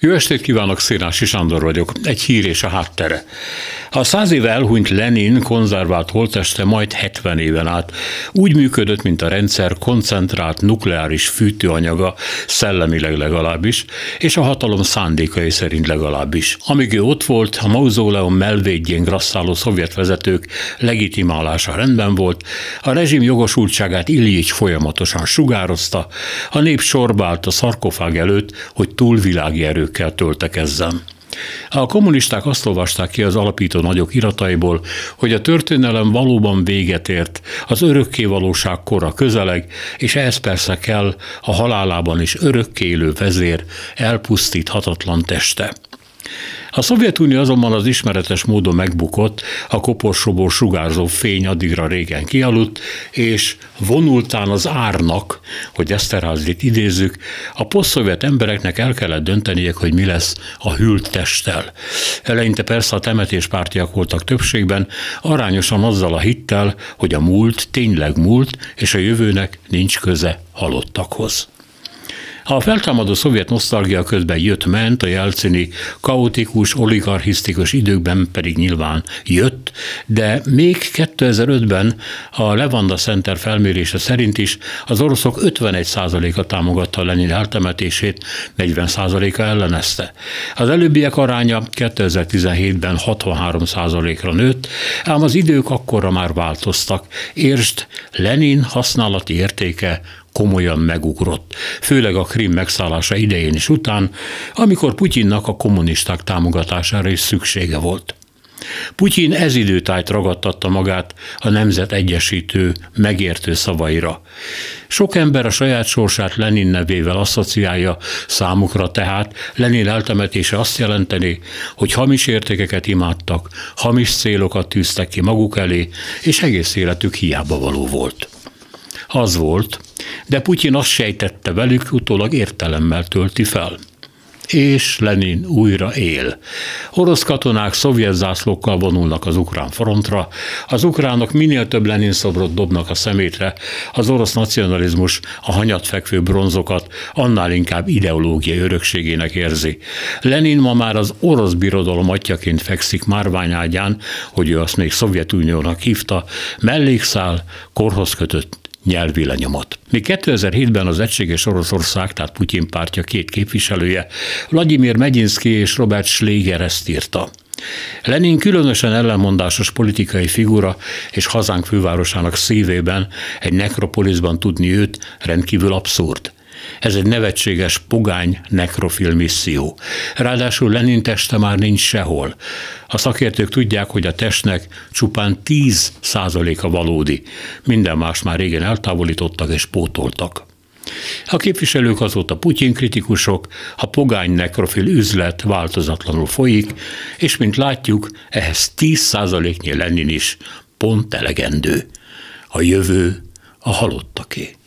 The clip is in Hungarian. Jó estét kívánok, Szénási Sándor vagyok. Egy hír és a háttere. A 100 éve elhunyt Lenin konzervált holtteste majd 70 éven át úgy működött, mint a rendszer koncentrált nukleáris fűtőanyaga, szellemileg legalábbis, és a hatalom szándékai szerint legalábbis. Amíg ő ott volt, a mauzóleum mellvédjén grasszáló szovjet vezetők legitimálása rendben volt, a rezsim jogosultságát Iljics folyamatosan sugározta, a nép sorba állt a szarkofág előtt, hogy túlvilági erő kell töltekezzem. A kommunisták azt olvasták ki az alapító nagyok irataiból, hogy a történelem valóban véget ért, az örökkévalóság kora közeleg, és ehhez persze kell a halálában is örökké élő vezér elpusztíthatatlan teste. A Szovjetunió azonban az ismeretes módon megbukott, a koporsóból sugárzó fény addigra régen kialudt, és vonultán az árnak, hogy Esterházyt idézzük, a posztszovjet embereknek el kellett dönteniük, hogy mi lesz a hűlt testtel. Eleinte persze a temetéspártiak voltak többségben, arányosan azzal a hittel, hogy a múlt tényleg múlt, és a jövőnek nincs köze halottakhoz. A feltámadó szovjet nosztalgia közben jött-ment, a jelcini kaotikus, oligarchisztikus időkben pedig nyilván jött, de még 2005-ben a Levada Center felmérése szerint is az oroszok 51%-a támogatta Lenin eltemetését, 40%-a ellenezte. Az előbbiek aránya 2017-ben 63%-ra nőtt, ám az idők akkorra már változtak. Értsd, Lenin használati értéke komolyan megugrott, főleg a Krím megszállása idején és után, amikor Putyinnak a kommunisták támogatására is szüksége volt. Putyin ez időtájt ragadtatta magát a nemzet egyesítő, megértő szavaira. Sok ember a saját sorsát Lenin nevével asszociálja, számukra tehát Lenin eltemetése azt jelenteni, hogy hamis értékeket imádtak, hamis célokat tűztek ki maguk elé, és egész életük hiába való volt. Az volt, de Putyin azt sejtette velük, utólag értelemmel tölti fel. És Lenin újra él. Orosz katonák szovjet zászlókkal vonulnak az ukrán frontra, az ukránok minél több Lenin szobrot dobnak a szemétre, az orosz nacionalizmus a hanyatfekvő bronzokat annál inkább ideológiai örökségének érzi. Lenin ma már az orosz birodalom atyaként fekszik márványágyán, hogy ő azt még Szovjetuniónak hívta, mellékszál, korhoz kötött nyelvi lenyomat. Még 2007-ben az Egység és Oroszország, tehát Putyin pártja két képviselője, Vladimir Megyinszky és Robert Schleger ezt írta. Lenin különösen ellenmondásos politikai figura, és hazánk fővárosának szívében, egy nekropoliszban tudni őt rendkívül abszurd. Ez egy nevetséges, pogány, nekrofil misszió. Ráadásul Lenin teste már nincs sehol. A szakértők tudják, hogy a testnek csupán 10%-a valódi. Minden más már régen eltávolítottak és pótoltak. A képviselők azóta Putyin kritikusok, a pogány nekrofil üzlet változatlanul folyik, és mint látjuk, ehhez 10%-nyi Lenin is pont elegendő. A jövő a halottaké.